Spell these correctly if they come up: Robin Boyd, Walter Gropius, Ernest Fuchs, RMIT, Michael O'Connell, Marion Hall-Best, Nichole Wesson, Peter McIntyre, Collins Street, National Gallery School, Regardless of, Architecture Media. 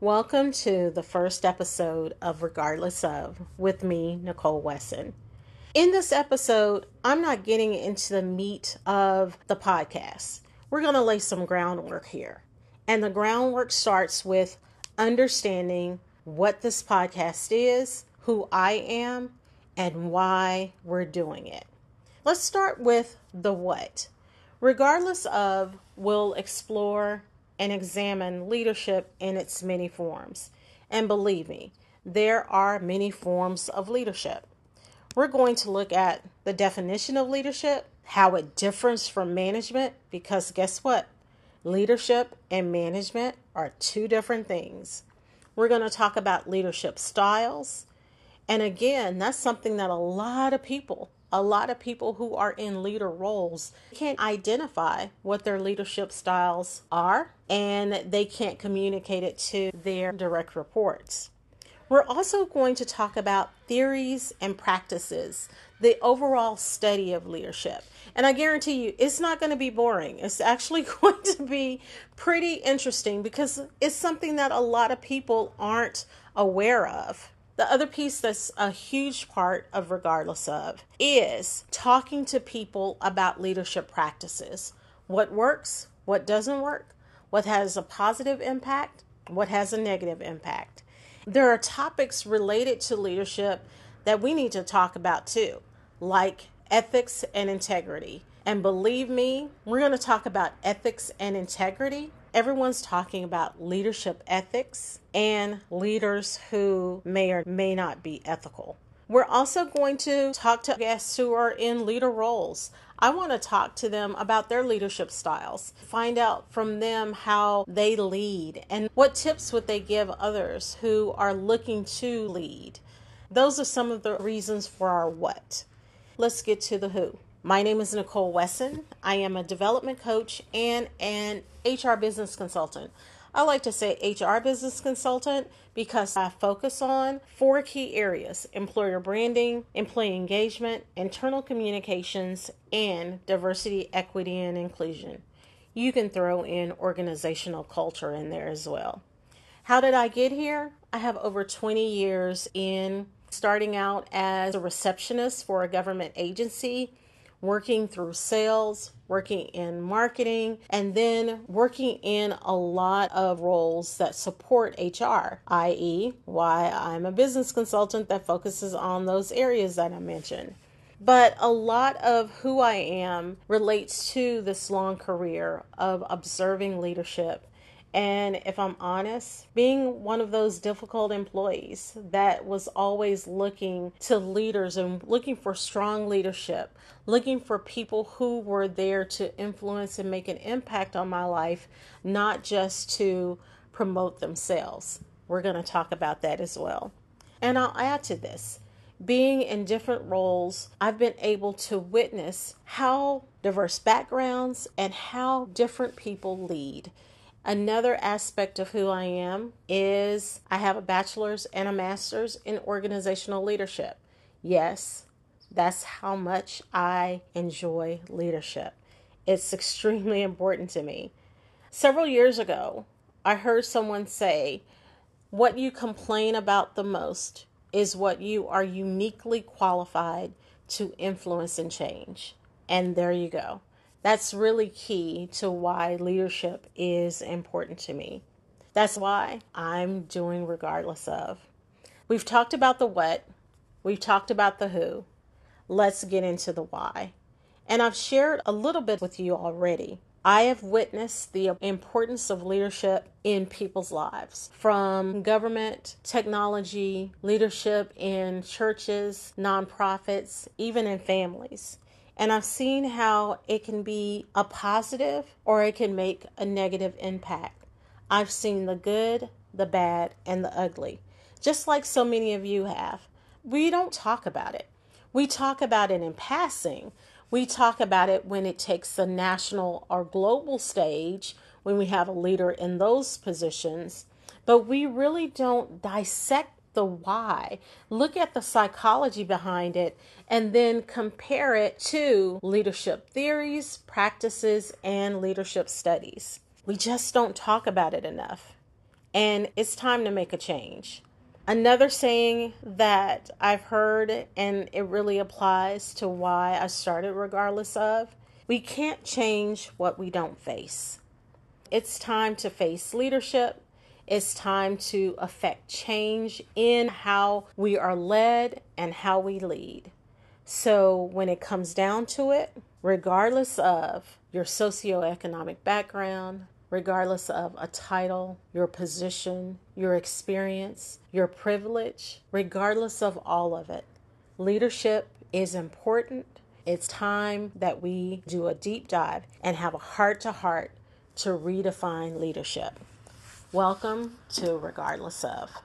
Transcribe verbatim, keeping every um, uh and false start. Welcome to the first episode of Regardless of with me, Nichole Wesson. In this episode, I'm not getting into the meat of the podcast. We're going to lay some groundwork here. And the groundwork starts with understanding what this podcast is, who I am, and why we're doing it. Let's start with the what. Regardless of, we'll explore and examine leadership in its many forms. And believe me, there are many forms of leadership. We're going to look at the definition of leadership, how it differs from management, because guess what? Leadership and management are two different things. We're going to talk about leadership styles. And again, that's something that a lot of people A lot of people who are in leader roles can't identify what their leadership styles are, and they can't communicate it to their direct reports. We're also going to talk about theories and practices, the overall study of leadership. And I guarantee you, it's not going to be boring. It's actually going to be pretty interesting because it's something that a lot of people aren't aware of. The other piece that's a huge part of Regardless of is talking to people about leadership practices. What works, what doesn't work, what has a positive impact, what has a negative impact. There are topics related to leadership that we need to talk about too, like ethics and integrity. And believe me, we're going to talk about ethics and integrity. Everyone's talking about leadership ethics and leaders who may or may not be ethical. We're also going to talk to guests who are in leader roles. I want to talk to them about their leadership styles, find out from them how they lead and what tips would they give others who are looking to lead. Those are some of the reasons for our what. Let's get to the who. My name is Nichole Wesson. I am a development coach and an H R business consultant. I like to say H R business consultant because I focus on four key areas: employer branding, employee engagement, internal communications, and diversity, equity, and inclusion. You can throw in organizational culture in there as well. How did I get here? I have over twenty years in starting out as a receptionist for a government agency, working through sales, working in marketing, and then working in a lot of roles that support H R, that is why I'm a business consultant that focuses on those areas that I mentioned. But a lot of who I am relates to this long career of observing leadership. And if I'm honest, being one of those difficult employees that was always looking to leaders and looking for strong leadership, looking for people who were there to influence and make an impact on my life, not just to promote themselves. We're going to talk about that as well. And I'll add to this, being in different roles, I've been able to witness how diverse backgrounds and how different people lead. Another aspect of who I am is I have a bachelor's and a master's in organizational leadership. Yes, that's how much I enjoy leadership. It's extremely important to me. Several years ago, I heard someone say, "What you complain about the most is what you are uniquely qualified to influence and change." And there you go. That's really key to why leadership is important to me. That's why I'm doing Regardless of. We've talked about the what. We've talked about the who. Let's get into the why. And I've shared a little bit with you already. I have witnessed the importance of leadership in people's lives, from government, technology, leadership in churches, nonprofits, even in families. And I've seen how it can be a positive or it can make a negative impact. I've seen the good, the bad, and the ugly, just like so many of you have. We don't talk about it. We talk about it in passing. We talk about it when it takes the national or global stage, when we have a leader in those positions, but we really don't dissect the why. Look at the psychology behind it and then compare it to leadership theories, practices, and leadership studies. We just don't talk about it enough. and it's time to make a change. Another saying that I've heard, and it really applies to why I started Regardless Of, we can't change what we don't face. It's time to face leadership. It's time to affect change in how we are led and how we lead. So when it comes down to it, regardless of your socioeconomic background, regardless of a title, your position, your experience, your privilege, regardless of all of it, leadership is important. It's time that we do a deep dive and have a heart-to-heart to redefine leadership. Welcome to Regardless Of.